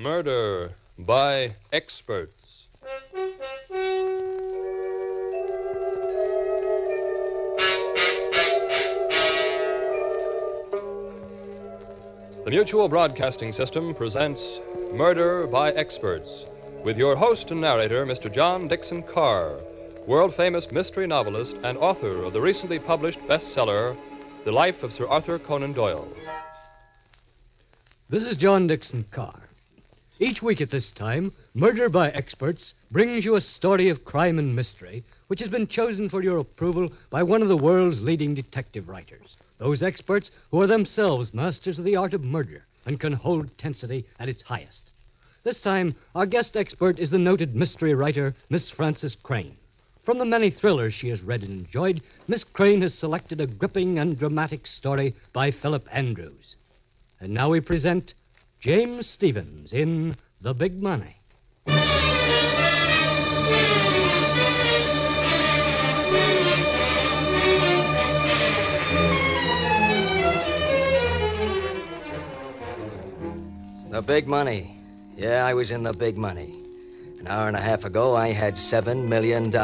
Murder by Experts. The Mutual Broadcasting System presents Murder by Experts with your host and narrator, Mr. John Dickson Carr, world-famous mystery novelist and author of the recently published bestseller, The Life of Sir Arthur Conan Doyle. This is John Dickson Carr. Each week at this time, Murder by Experts brings you a story of crime and mystery which has been chosen for your approval by one of the world's leading detective writers, those experts who are themselves masters of the art of murder and can hold tensity at its highest. This time, our guest expert is the noted mystery writer, Miss Frances Crane. From the many thrillers she has read and enjoyed, Miss Crane has selected a gripping and dramatic story by Philip Andrews. And now we present James Stevens in The Big Money. The Big Money. Yeah, I was in The Big Money. An hour and a half ago, I had $7 million.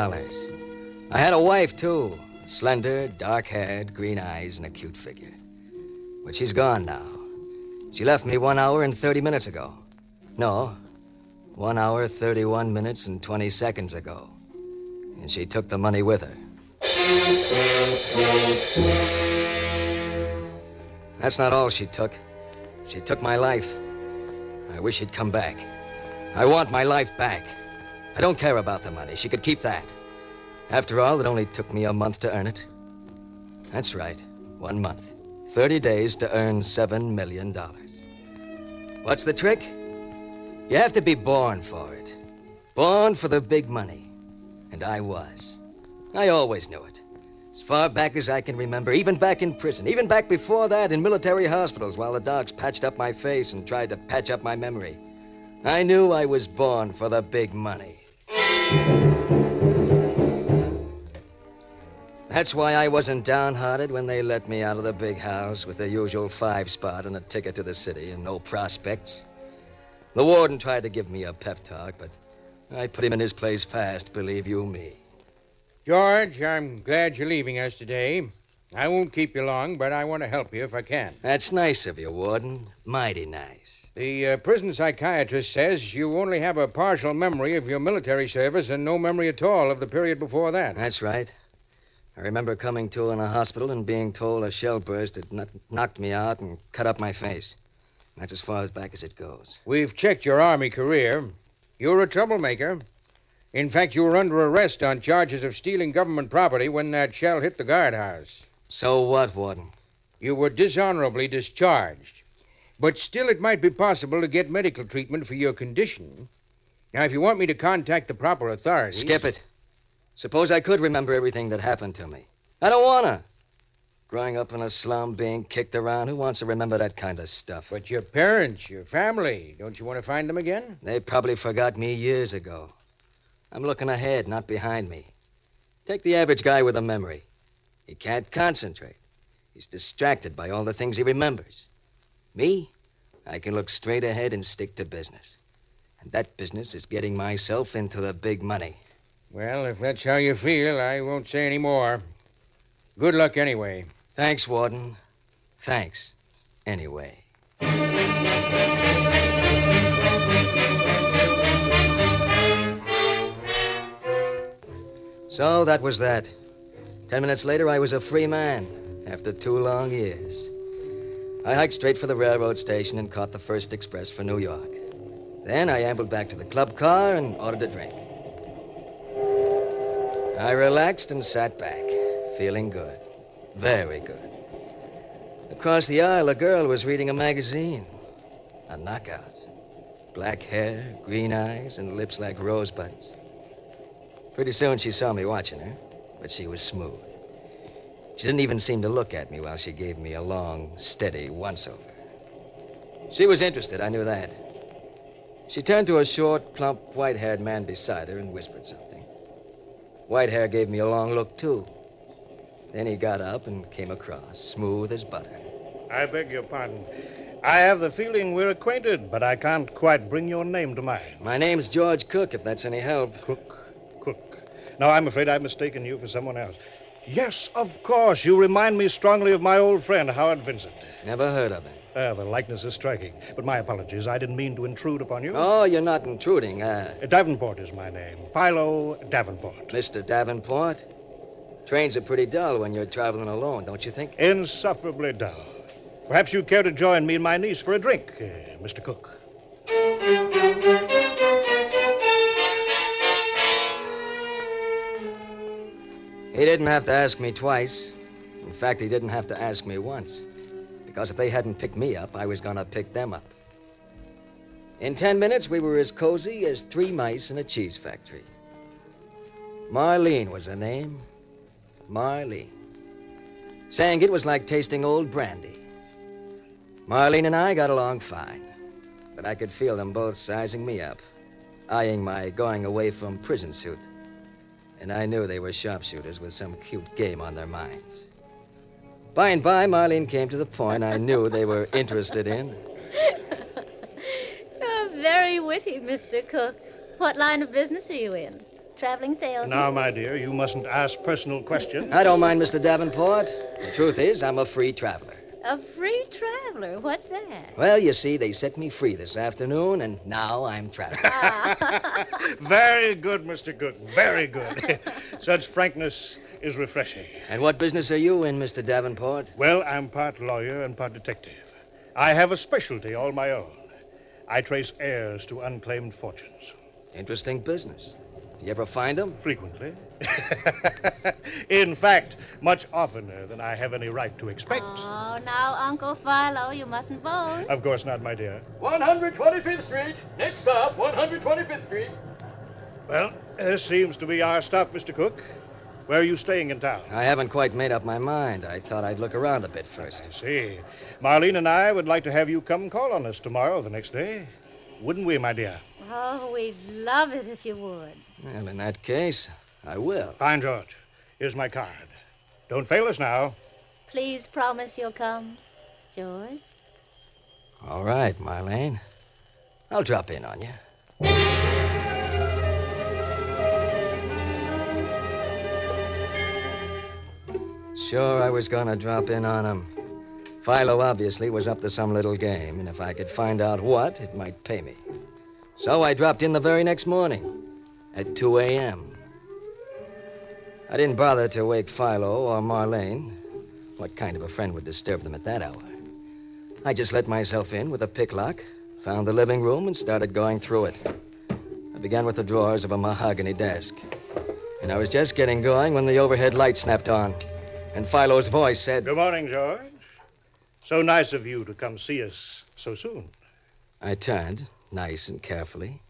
I had a wife, too. Slender, dark-haired, green eyes, and a cute figure. But she's gone now. She left me 1 hour and 30 minutes ago. No, 1 hour, 31 minutes, and 20 seconds ago. And she took the money with her. That's not all she took. She took my life. I wish she'd come back. I want my life back. I don't care about the money. She could keep that. After all, it only took me a month to earn it. That's right, 1 month. 30 days to earn $7 million. What's the trick? You have to be born for it. Born for the big money. And I was. I always knew it. As far back as I can remember, even back in prison, even back before that in military hospitals while the docs patched up my face and tried to patch up my memory. I knew I was born for the big money. That's why I wasn't downhearted when they let me out of the big house with the usual 5-spot and a ticket to the city and no prospects. The warden tried to give me a pep talk, but I put him in his place fast, believe you me. George, I'm glad you're leaving us today. I won't keep you long, but I want to help you if I can. That's nice of you, Warden. Mighty nice. The prison psychiatrist says you only have a partial memory of your military service and no memory at all of the period before that. That's right. I remember coming to in a hospital and being told a shell burst had knocked me out and cut up my face. That's as far back as it goes. We've checked your Army career. You were a troublemaker. In fact, you were under arrest on charges of stealing government property when that shell hit the guardhouse. So what, Warden? You were dishonorably discharged. But still, it might be possible to get medical treatment for your condition. Now, if you want me to contact the proper authorities... Skip it. Suppose I could remember everything that happened to me. I don't want to. Growing up in a slum, being kicked around, who wants to remember that kind of stuff? But your parents, your family, don't you want to find them again? They probably forgot me years ago. I'm looking ahead, not behind me. Take the average guy with a memory. He can't concentrate. He's distracted by all the things he remembers. Me? I can look straight ahead and stick to business. And that business is getting myself into the big money. Well, if that's how you feel, I won't say any more. Good luck anyway. Thanks, Warden. Thanks. Anyway. So that was that. 10 minutes later, I was a free man after 2 long years. I hiked straight for the railroad station and caught the first express for New York. Then I ambled back to the club car and ordered a drink. I relaxed and sat back, feeling good. Very good. Across the aisle, a girl was reading a magazine. A knockout. Black hair, green eyes, and lips like rosebuds. Pretty soon she saw me watching her, but she was smooth. She didn't even seem to look at me while she gave me a long, steady once-over. She was interested, I knew that. She turned to a short, plump, white-haired man beside her and whispered something. White hair gave me a long look, too. Then he got up and came across, smooth as butter. I beg your pardon. I have the feeling we're acquainted, but I can't quite bring your name to mind. My name's George Cook, if that's any help. Cook. No, I'm afraid I've mistaken you for someone else. Yes, of course. You remind me strongly of my old friend, Howard Vincent. Never heard of him. The likeness is striking. But my apologies. I didn't mean to intrude upon you. Oh, you're not intruding. Davenport is my name. Philo Davenport. Mr. Davenport? Trains are pretty dull when you're traveling alone, don't you think? Insufferably dull. Perhaps you care to join me and my niece for a drink, Mr. Cook. He didn't have to ask me twice. In fact, he didn't have to ask me once. Because if they hadn't picked me up, I was going to pick them up. In 10 minutes, we were as cozy as 3 mice in a cheese factory. Marlene was her name. Marlene. Saying it was like tasting old brandy. Marlene and I got along fine, but I could feel them both sizing me up, eyeing my going-away-from-prison suit, and I knew they were sharpshooters with some cute game on their minds. By and by, Marlene came to the point I knew they were interested in. You're very witty, Mr. Cook. What line of business are you in? Traveling salesman? Now, my dear, you mustn't ask personal questions. I don't mind, Mr. Davenport. The truth is, I'm a free traveler. A free traveler? What's that? Well, you see, they set me free this afternoon, and now I'm traveling. Very good, Mr. Cook. Very good. Such frankness is refreshing. And what business are you in, Mr. Davenport? Well, I'm part lawyer and part detective. I have a specialty all my own. I trace heirs to unclaimed fortunes. Interesting business. You ever find them? Frequently. In fact, much oftener than I have any right to expect. Oh, now, Uncle Philo, you mustn't boast. Of course not, my dear. 125th Street. Next stop, 125th Street. Well, this seems to be our stop, Mr. Cook. Where are you staying in town? I haven't quite made up my mind. I thought I'd look around a bit first. I see. Marlene and I would like to have you come call on us tomorrow or the next day. Wouldn't we, my dear? Oh, we'd love it if you would. Well, in that case, I will. Fine, George. Here's my card. Don't fail us now. Please promise you'll come, George. All right, Marlene. I'll drop in on you. Sure, I was going to drop in on him. Philo obviously was up to some little game, and if I could find out what, it might pay me. So I dropped in the very next morning, at 2 a.m. I didn't bother to wake Philo or Marlene. What kind of a friend would disturb them at that hour? I just let myself in with a picklock, found the living room, and started going through it. I began with the drawers of a mahogany desk. And I was just getting going when the overhead light snapped on, and Philo's voice said, "Good morning, George. So nice of you to come see us so soon." I turned, nice and carefully.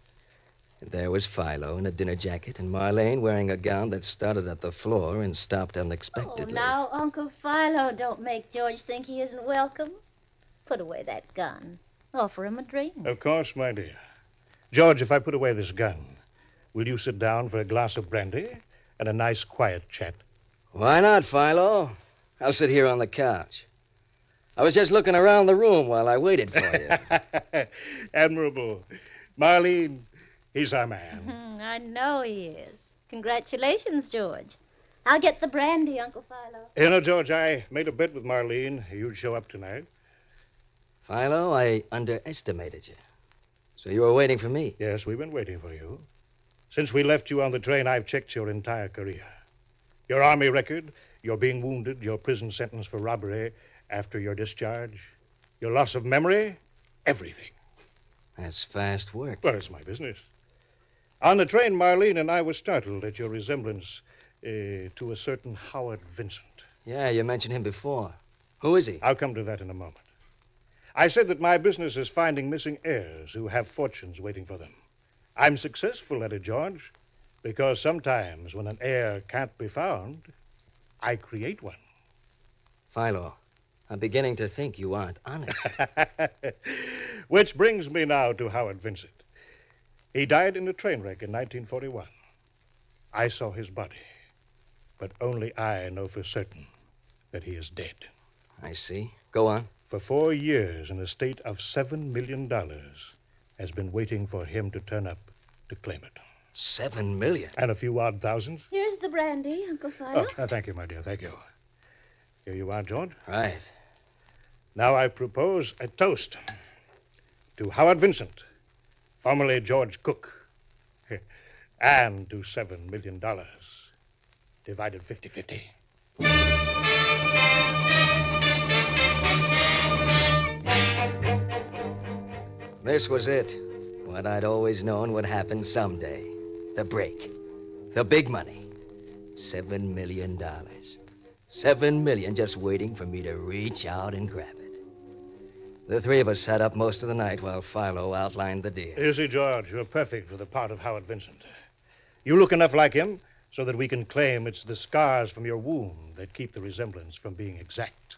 And there was Philo in a dinner jacket and Marlene wearing a gown that started at the floor and stopped unexpectedly. Oh, now, Uncle Philo, don't make George think he isn't welcome. Put away that gun. Offer him a drink. Of course, my dear. George, if I put away this gun, will you sit down for a glass of brandy and a nice quiet chat? Why not, Philo? I'll sit here on the couch. I was just looking around the room while I waited for you. Admirable. Marlene, he's our man. I know he is. Congratulations, George. I'll get the brandy, Uncle Philo. You know, George, I made a bet with Marlene you'd show up tonight. Philo, I underestimated you. So you were waiting for me? Yes, we've been waiting for you. Since we left you on the train, I've checked your entire career. Your army record, your being wounded, your prison sentence for robbery after your discharge, your loss of memory, everything. That's fast work. Well, it's my business. On the train, Marlene and I were startled at your resemblance to a certain Howard Vincent. Yeah, you mentioned him before. Who is he? I'll come to that in a moment. I said that my business is finding missing heirs who have fortunes waiting for them. I'm successful at it, George, because sometimes when an heir can't be found, I create one. Philo, I'm beginning to think you aren't honest. Which brings me now to Howard Vincent. He died in a train wreck in 1941. I saw his body, but only I know for certain that he is dead. I see. Go on. For 4 years, an estate of $7 million has been waiting for him to turn up to claim it. $7 million? And a few odd thousands. Here's the brandy, Uncle Philo. Oh, thank you, my dear, thank you. Here you are, George. Right. Now I propose a toast to Howard Vincent, formerly George Cook, and to $7 million, divided 50-50. This was it. What I'd always known would happen someday. The break. The big money. $7 million. $7 million just waiting for me to reach out and grab it. The three of us sat up most of the night while Philo outlined the deal. Easy, George. You're perfect for the part of Howard Vincent. You look enough like him so that we can claim it's the scars from your wound that keep the resemblance from being exact.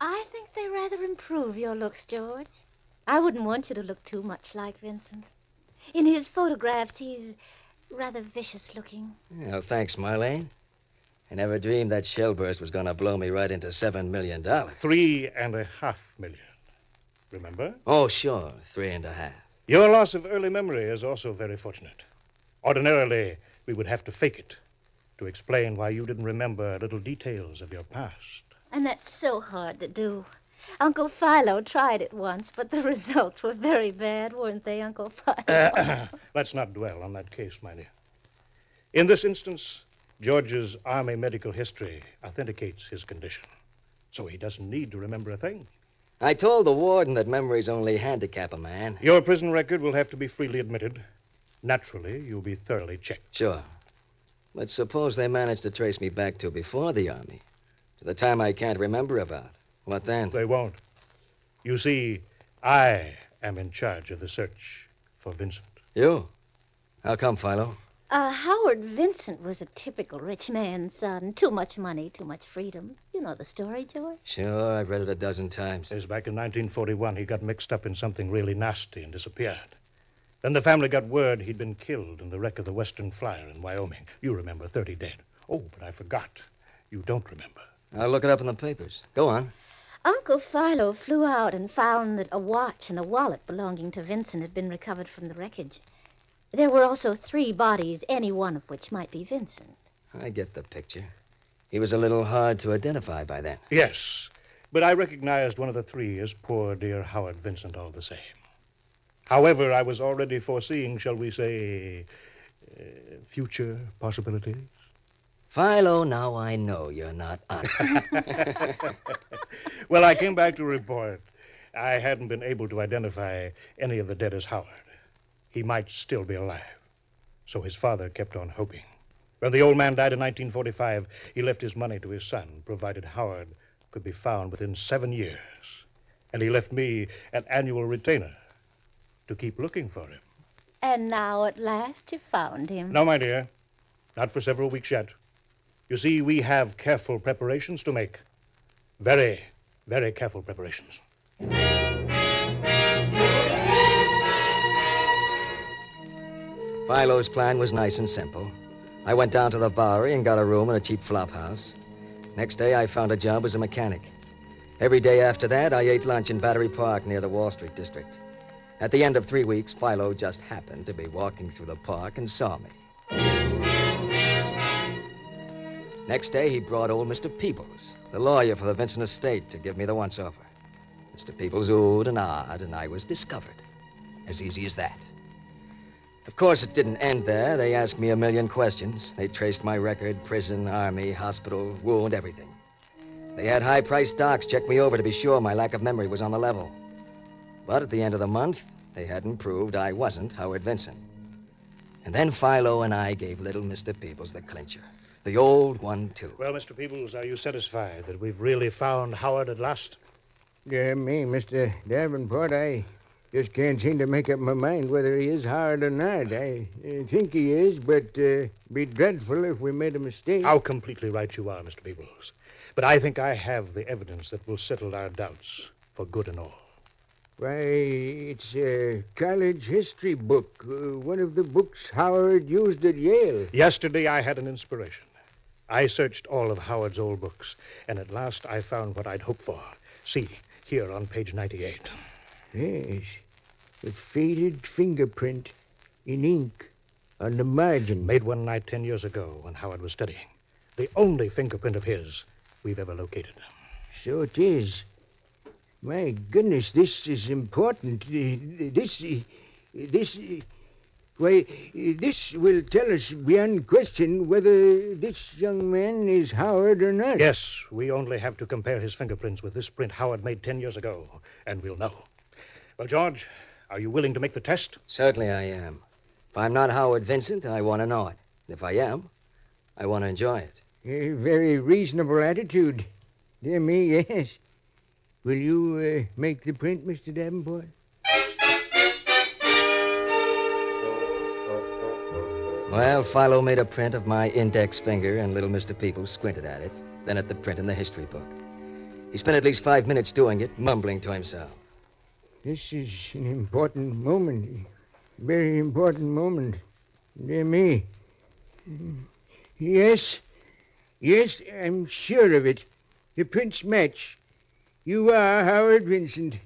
I think they rather improve your looks, George. I wouldn't want you to look too much like Vincent. In his photographs, he's rather vicious-looking. Well, thanks, Marlene. I never dreamed that shell burst was going to blow me right into $7 million. $3.5 million, remember? Oh, sure, $3.5 million. Your loss of early memory is also very fortunate. Ordinarily, we would have to fake it to explain why you didn't remember little details of your past. And that's so hard to do. Uncle Philo tried it once, but the results were very bad, weren't they, Uncle Philo? Let's not dwell on that case, my dear. In this instance, George's Army medical history authenticates his condition, so he doesn't need to remember a thing. I told the warden that memories only handicap a man. Your prison record will have to be freely admitted. Naturally, you'll be thoroughly checked. Sure. But suppose they manage to trace me back to before the Army, to the time I can't remember about. What then? They won't. You see, I am in charge of the search for Vincent. You? How come, Philo? Howard Vincent was a typical rich man's son. Too much money, too much freedom. You know the story, George? Sure, I've read it a dozen times. Yes, back in 1941, he got mixed up in something really nasty and disappeared. Then the family got word he'd been killed in the wreck of the Western Flyer in Wyoming. You remember, 30 dead. Oh, but I forgot. You don't remember. I'll look it up in the papers. Go on. Uncle Philo flew out and found that a watch and a wallet belonging to Vincent had been recovered from the wreckage. There were also 3 bodies, any one of which might be Vincent. I get the picture. He was a little hard to identify by then. Yes, but I recognized one of the 3 as poor dear Howard Vincent all the same. However, I was already foreseeing, shall we say, future possibilities. Philo, now I know you're not honest. Well, I came back to report. I hadn't been able to identify any of the dead as Howard. He might still be alive. So his father kept on hoping. When the old man died in 1945, he left his money to his son, provided Howard could be found within 7 years. And he left me an annual retainer to keep looking for him. And now at last you found him. No, my dear. Not for several weeks yet. You see, we have careful preparations to make. Very, very careful preparations. Philo's plan was nice and simple. I went down to the Bowery and got a room in a cheap flop house. Next day, I found a job as a mechanic. Every day after that, I ate lunch in Battery Park near the Wall Street district. At the end of 3 weeks, Philo just happened to be walking through the park and saw me. Next day, he brought old Mr. Peebles, the lawyer for the Vincent estate, to give me the once-over. Mr. Peebles oohed and ahed, and I was discovered. As easy as that. Of course, it didn't end there. They asked me a million questions. They traced my record, prison, army, hospital, wound, everything. They had high-priced docs check me over to be sure my lack of memory was on the level. But at the end of the month, they hadn't proved I wasn't Howard Vincent. And then Philo and I gave little Mr. Peebles the clincher. The old one, too. Well, Mr. Peebles, are you satisfied that we've really found Howard at last? Dear me, Mr. Davenport, I just can't seem to make up my mind whether he is Howard or not. I think he is, but be dreadful if we made a mistake. How completely right you are, Mr. Peebles. But I think I have the evidence that will settle our doubts for good and all. Why, it's a college history book, one of the books Howard used at Yale. Yesterday I had an inspiration. I searched all of Howard's old books, and at last I found what I'd hoped for. See, here on page 98. Yes, the faded fingerprint in ink on the margin. Made one night 10 years ago when Howard was studying. The only fingerprint of his we've ever located. So it is. My goodness, this is important. This will tell us beyond question whether this young man is Howard or not. Yes, we only have to compare his fingerprints with this print Howard made 10 years ago, and we'll know. Well, George, are you willing to make the test? Certainly I am. If I'm not Howard Vincent, I want to know it. If I am, I want to enjoy it. A very reasonable attitude. Dear me, yes. Will you make the print, Mr. Davenport? Well, Philo made a print of my index finger, and little Mr. Peebles squinted at it, then at the print in the history book. He spent at least 5 minutes doing it, mumbling to himself. This is an important moment. A very important moment. Dear me. Yes, I'm sure of it. The prints match. You are Howard Vincent.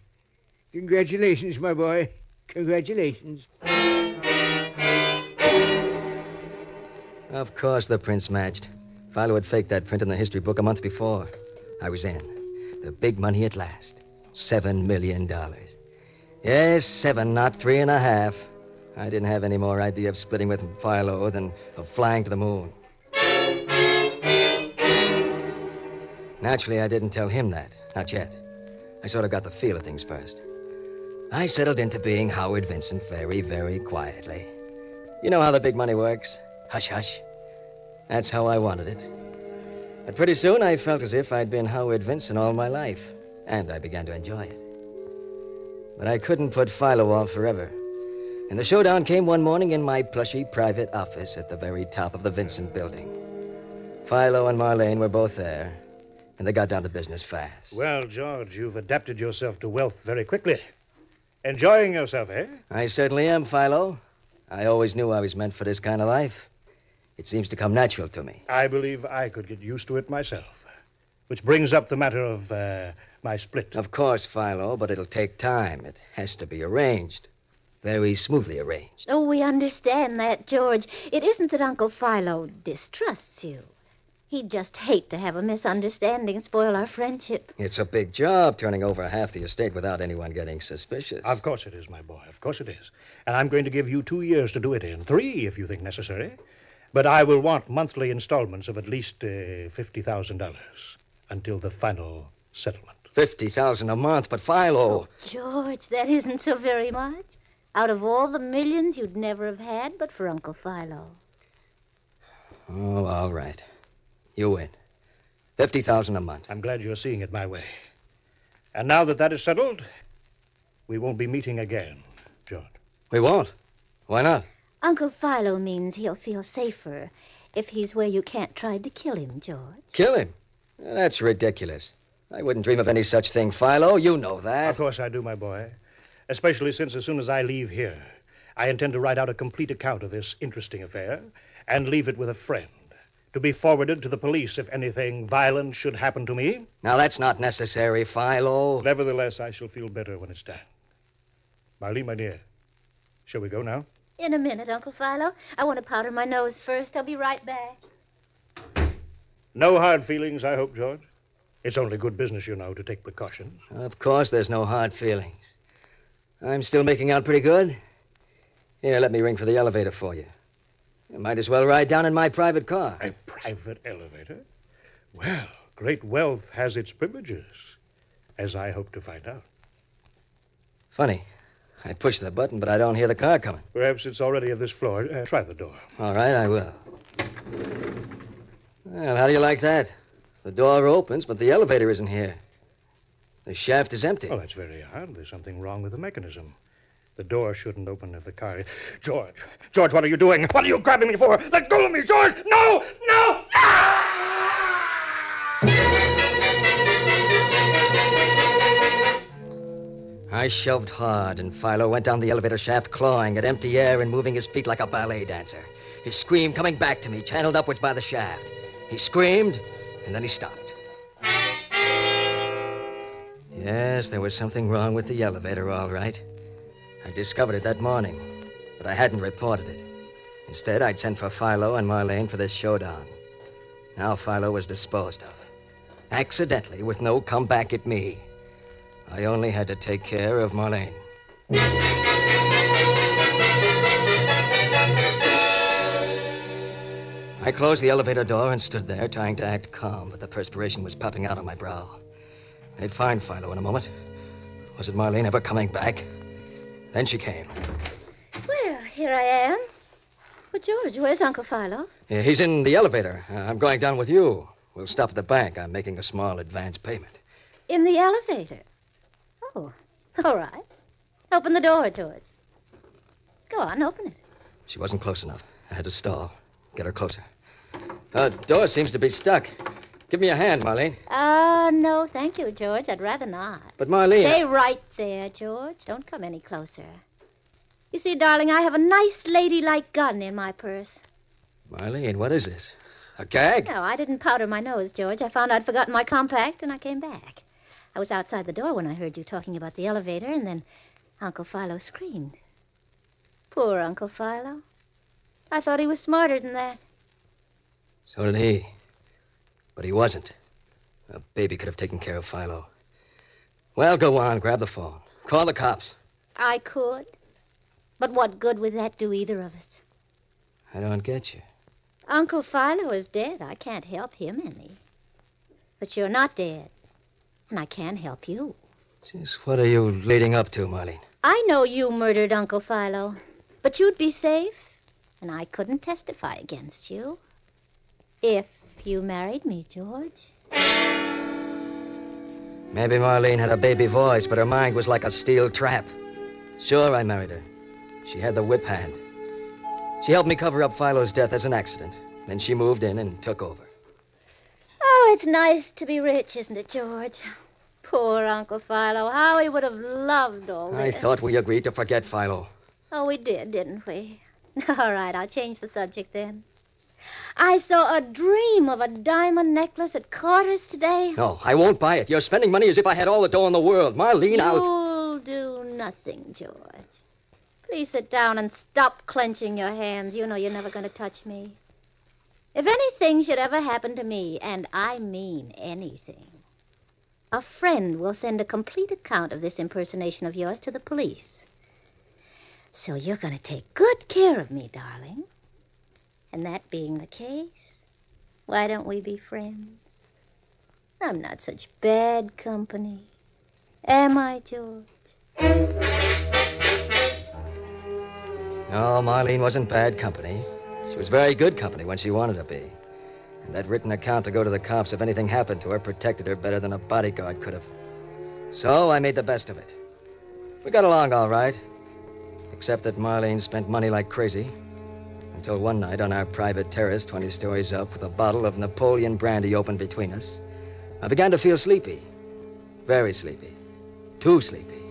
Congratulations, my boy. Congratulations. Of course the prints matched. Philo had faked that print in the history book a month before. I was in. The big money at last. $7 million. Yes, 7, not 3.5. I didn't have any more idea of splitting with Philo than of flying to the moon. Naturally, I didn't tell him that. Not yet. I sort of got the feel of things first. I settled into being Howard Vincent very, very quietly. You know how the big money works. Hush, hush. That's how I wanted it. But pretty soon, I felt as if I'd been Howard Vincent all my life. And I began to enjoy it. But I couldn't put Philo off forever. And the showdown came one morning in my plushy private office at the very top of the Vincent building. Philo and Marlene were both there. And they got down to business fast. Well, George, you've adapted yourself to wealth very quickly. Enjoying yourself, eh? I certainly am, Philo. I always knew I was meant for this kind of life. It seems to come natural to me. I believe I could get used to it myself. Which brings up the matter of my split. Of course, Philo, but it'll take time. It has to be arranged. Very smoothly arranged. Oh, we understand that, George. It isn't that Uncle Philo distrusts you. He'd just hate to have a misunderstanding spoil our friendship. It's a big job, turning over half the estate without anyone getting suspicious. Of course it is, my boy. Of course it is. And I'm going to give you 2 years to do it in. 3, if you think necessary. But I will want monthly installments of at least $50,000 until the final settlement. $50,000 a month, but Philo... Oh, George, that isn't so very much. Out of all the millions you'd never have had but for Uncle Philo. Oh, all right. You win. $50,000 a month. I'm glad you're seeing it my way. And now that that is settled, we won't be meeting again, George. We won't? Why not? Uncle Philo means he'll feel safer if he's where you can't try to kill him, George. Kill him? That's ridiculous. I wouldn't dream of any such thing, Philo. You know that. Of course I do, my boy. Especially since as soon as I leave here, I intend to write out a complete account of this interesting affair and leave it with a friend. To be forwarded to the police if anything violent should happen to me. Now, that's not necessary, Philo. Nevertheless, I shall feel better when it's done. Marlene, my dear, shall we go now? In a minute, Uncle Philo. I want to powder my nose first. I'll be right back. No hard feelings, I hope, George. It's only good business, you know, to take precautions. Of course there's no hard feelings. I'm still making out pretty good. Here, let me ring for the elevator for you. You might as well ride down in my private car. A private elevator? Well, great wealth has its privileges, as I hope to find out. Funny. I push the button, but I don't hear the car coming. Perhaps it's already at this floor. Try the door. All right, I will. Well, how do you like that? The door opens, but the elevator isn't here. The shaft is empty. Oh, that's very odd. There's something wrong with the mechanism. The door shouldn't open if the car... George! George, what are you doing? What are you grabbing me for? Let go of me, George! No! No! No! I shoved hard, and Philo went down the elevator shaft, clawing at empty air and moving his feet like a ballet dancer. His scream coming back to me, channeled upwards by the shaft. He screamed, and then he stopped. Yes, there was something wrong with the elevator, all right. I discovered it that morning, but I hadn't reported it. Instead, I'd sent for Philo and Marlene for this showdown. Now Philo was disposed of. Accidentally, with no comeback at me. I only had to take care of Marlene. I closed the elevator door and stood there, trying to act calm, but the perspiration was popping out on my brow. They'd find Philo in a moment. Wasn't Marlene ever coming back? Then she came. Well, here I am. Well, George, where's Uncle Philo? Yeah, he's in the elevator. I'm going down with you. We'll stop at the bank. I'm making a small advance payment. In the elevator? Oh, all right. Open the door, George. Go on, open it. She wasn't close enough. I had to stall. Get her closer. The door seems to be stuck. Give me a hand, Marlene. No, thank you, George. I'd rather not. But, Marlene... Stay right there, George. Don't come any closer. You see, darling, I have a nice ladylike gun in my purse. Marlene, what is this? A gag? No, I didn't powder my nose, George. I found I'd forgotten my compact, and I came back. I was outside the door when I heard you talking about the elevator, and then Uncle Philo screamed. Poor Uncle Philo. I thought he was smarter than that. So did he. But he wasn't. A baby could have taken care of Philo. Well, go on, grab the phone. Call the cops. I could. But what good would that do either of us? I don't get you. Uncle Philo is dead. I can't help him any. But you're not dead. And I can help you. Just what are you leading up to, Marlene? I know you murdered Uncle Philo, but you'd be safe, and I couldn't testify against you. If you married me, George. Maybe Marlene had a baby voice, but her mind was like a steel trap. Sure, I married her. She had the whip hand. She helped me cover up Philo's death as an accident. Then she moved in and took over. It's nice to be rich, isn't it, George? Poor Uncle Philo. How he would have loved all this. I thought we agreed to forget Philo. Oh, we did, didn't we? All right, I'll change the subject then. I saw a dream of a diamond necklace at Carter's today. No, I won't buy it. You're spending money as if I had all the dough in the world. Marlene, You'll do nothing, George. Please sit down and stop clenching your hands. You know you're never going to touch me. If anything should ever happen to me, and I mean anything, a friend will send a complete account of this impersonation of yours to the police. So you're going to take good care of me, darling. And that being the case, why don't we be friends? I'm not such bad company. Am I, George? No, Marlene wasn't bad company. She was very good company when she wanted to be. And that written account to go to the cops if anything happened to her protected her better than a bodyguard could have. So I made the best of it. We got along all right. Except that Marlene spent money like crazy. Until one night on our private terrace, 20 stories up, with a bottle of Napoleon brandy open between us, I began to feel sleepy. Very sleepy. Too sleepy.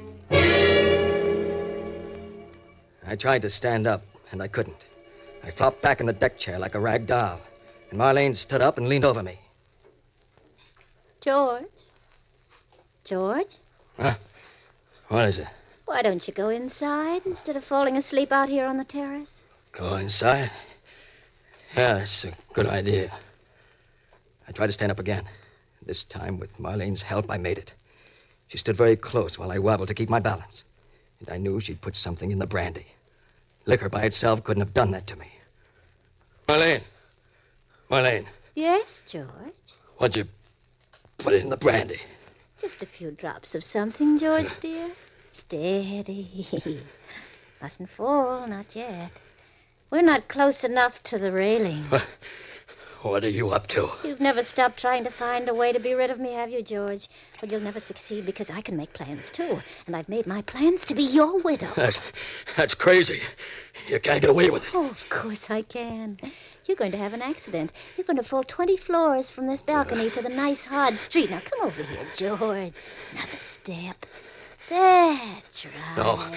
I tried to stand up, and I couldn't. I flopped back in the deck chair like a rag doll, and Marlene stood up and leaned over me. George? George? Huh? What is it? Why don't you go inside instead of falling asleep out here on the terrace? Go inside? Yeah, that's a good idea. I tried to stand up again. This time, with Marlene's help, I made it. She stood very close while I wobbled to keep my balance, and I knew she'd put something in the brandy. Liquor by itself couldn't have done that to me. Marlene. Marlene. Yes, George? What'd you put in the brandy? Just a few drops of something, George, dear. Steady. Mustn't fall, not yet. We're not close enough to the railing. What are you up to? You've never stopped trying to find a way to be rid of me, have you, George? Well, you'll never succeed because I can make plans, too. And I've made my plans to be your widow. That's crazy. You can't get away with it. Oh, of course I can. You're going to have an accident. You're going to fall 20 floors from this balcony to the nice, hard street. Now, come over here, George. Another step. That's right. No,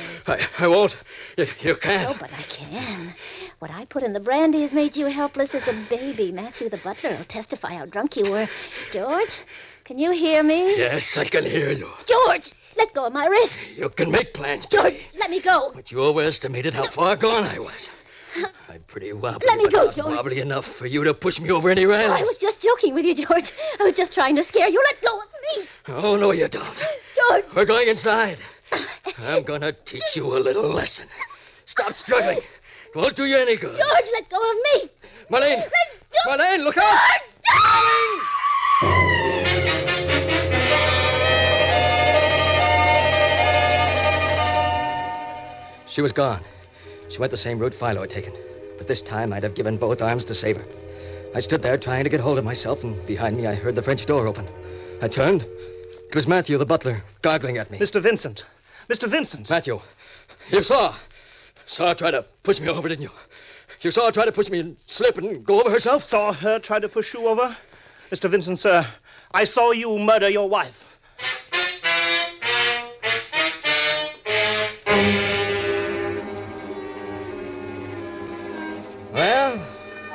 I won't. You can't. No, but I can. What I put in the brandy has made you helpless as a baby. Matthew, the butler, will testify how drunk you were. George, can you hear me? Yes, I can hear you. George, let go of my wrist. You can make plans. George, let me go. But you overestimated how far gone I was. I'm pretty wobbly. Let me go, George. Wobbly enough for you to push me over any rails. I was just joking with you, George. I was just trying to scare you. Let go of me. Oh, no, you don't. George. We're going inside. I'm going to teach you a little lesson. Stop struggling. It won't do you any good. George, let go of me. Marlene. Let go. Marlene, look out. George. Marlene. She was gone. She went the same route Philo had taken. But this time, I'd have given both arms to save her. I stood there trying to get hold of myself, and behind me, I heard the French door open. I turned. It was Matthew, the butler, gargling at me. Mr. Vincent. Mr. Vincent. Matthew, you saw her try to push me over, didn't you? You saw her try to push me and slip and go over herself? Saw her try to push you over? Mr. Vincent, sir, I saw you murder your wife.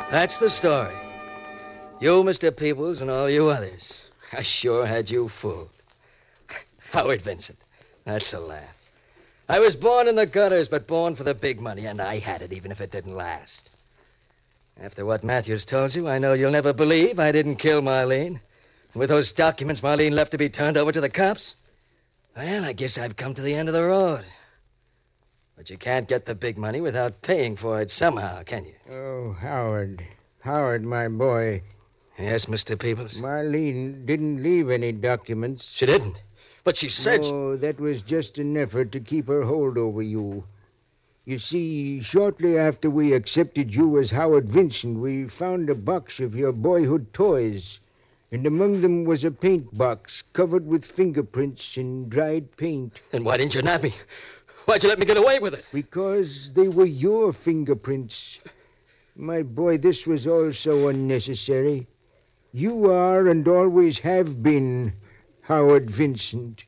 That's the story. You, Mr. Peebles, and all you others. I sure had you fooled. Howard Vincent. That's a laugh. I was born in the gutters, but born for the big money, and I had it, even if it didn't last. After what Matthews told you, I know you'll never believe I didn't kill Marlene. And with those documents Marlene left to be turned over to the cops, well, I guess I've come to the end of the road. But you can't get the big money without paying for it somehow, can you? Oh, Howard. Howard, my boy. Yes, Mr. Peebles? Marlene didn't leave any documents. She didn't? But she said... Oh, that was just an effort to keep her hold over you. You see, shortly after we accepted you as Howard Vincent, we found a box of your boyhood toys. And among them was a paint box covered with fingerprints and dried paint. Then why didn't you nab me? Why'd you let me get away with it? Because they were your fingerprints. My boy, this was all so unnecessary. You are and always have been Howard Vincent.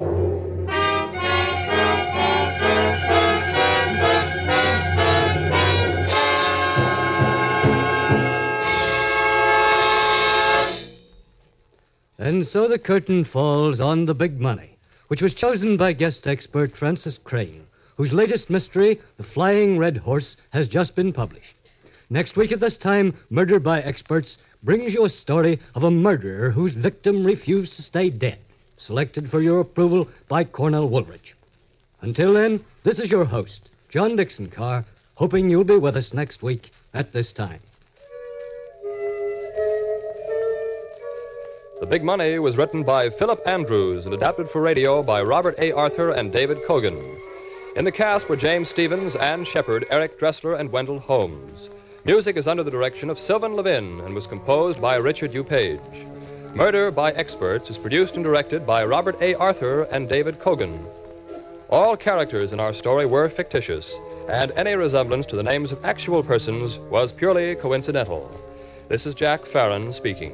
And so the curtain falls on The Big Money, which was chosen by guest expert Frances Crane, whose latest mystery, The Flying Red Horse, has just been published. Next week at this time, Murder by Experts brings you a story of a murderer whose victim refused to stay dead, selected for your approval by Cornell Woolrich. Until then, this is your host, John Dickson Carr, hoping you'll be with us next week at this time. The Big Money was written by Philip Andrews and adapted for radio by Robert A. Arthur and David Kogan. In the cast were James Stevens, Anne Shepherd, Eric Dressler, and Wendell Holmes. Music is under the direction of Sylvan Levin and was composed by Richard U. Page. Murder by Experts is produced and directed by Robert A. Arthur and David Kogan. All characters in our story were fictitious, and any resemblance to the names of actual persons was purely coincidental. This is Jack Farron speaking.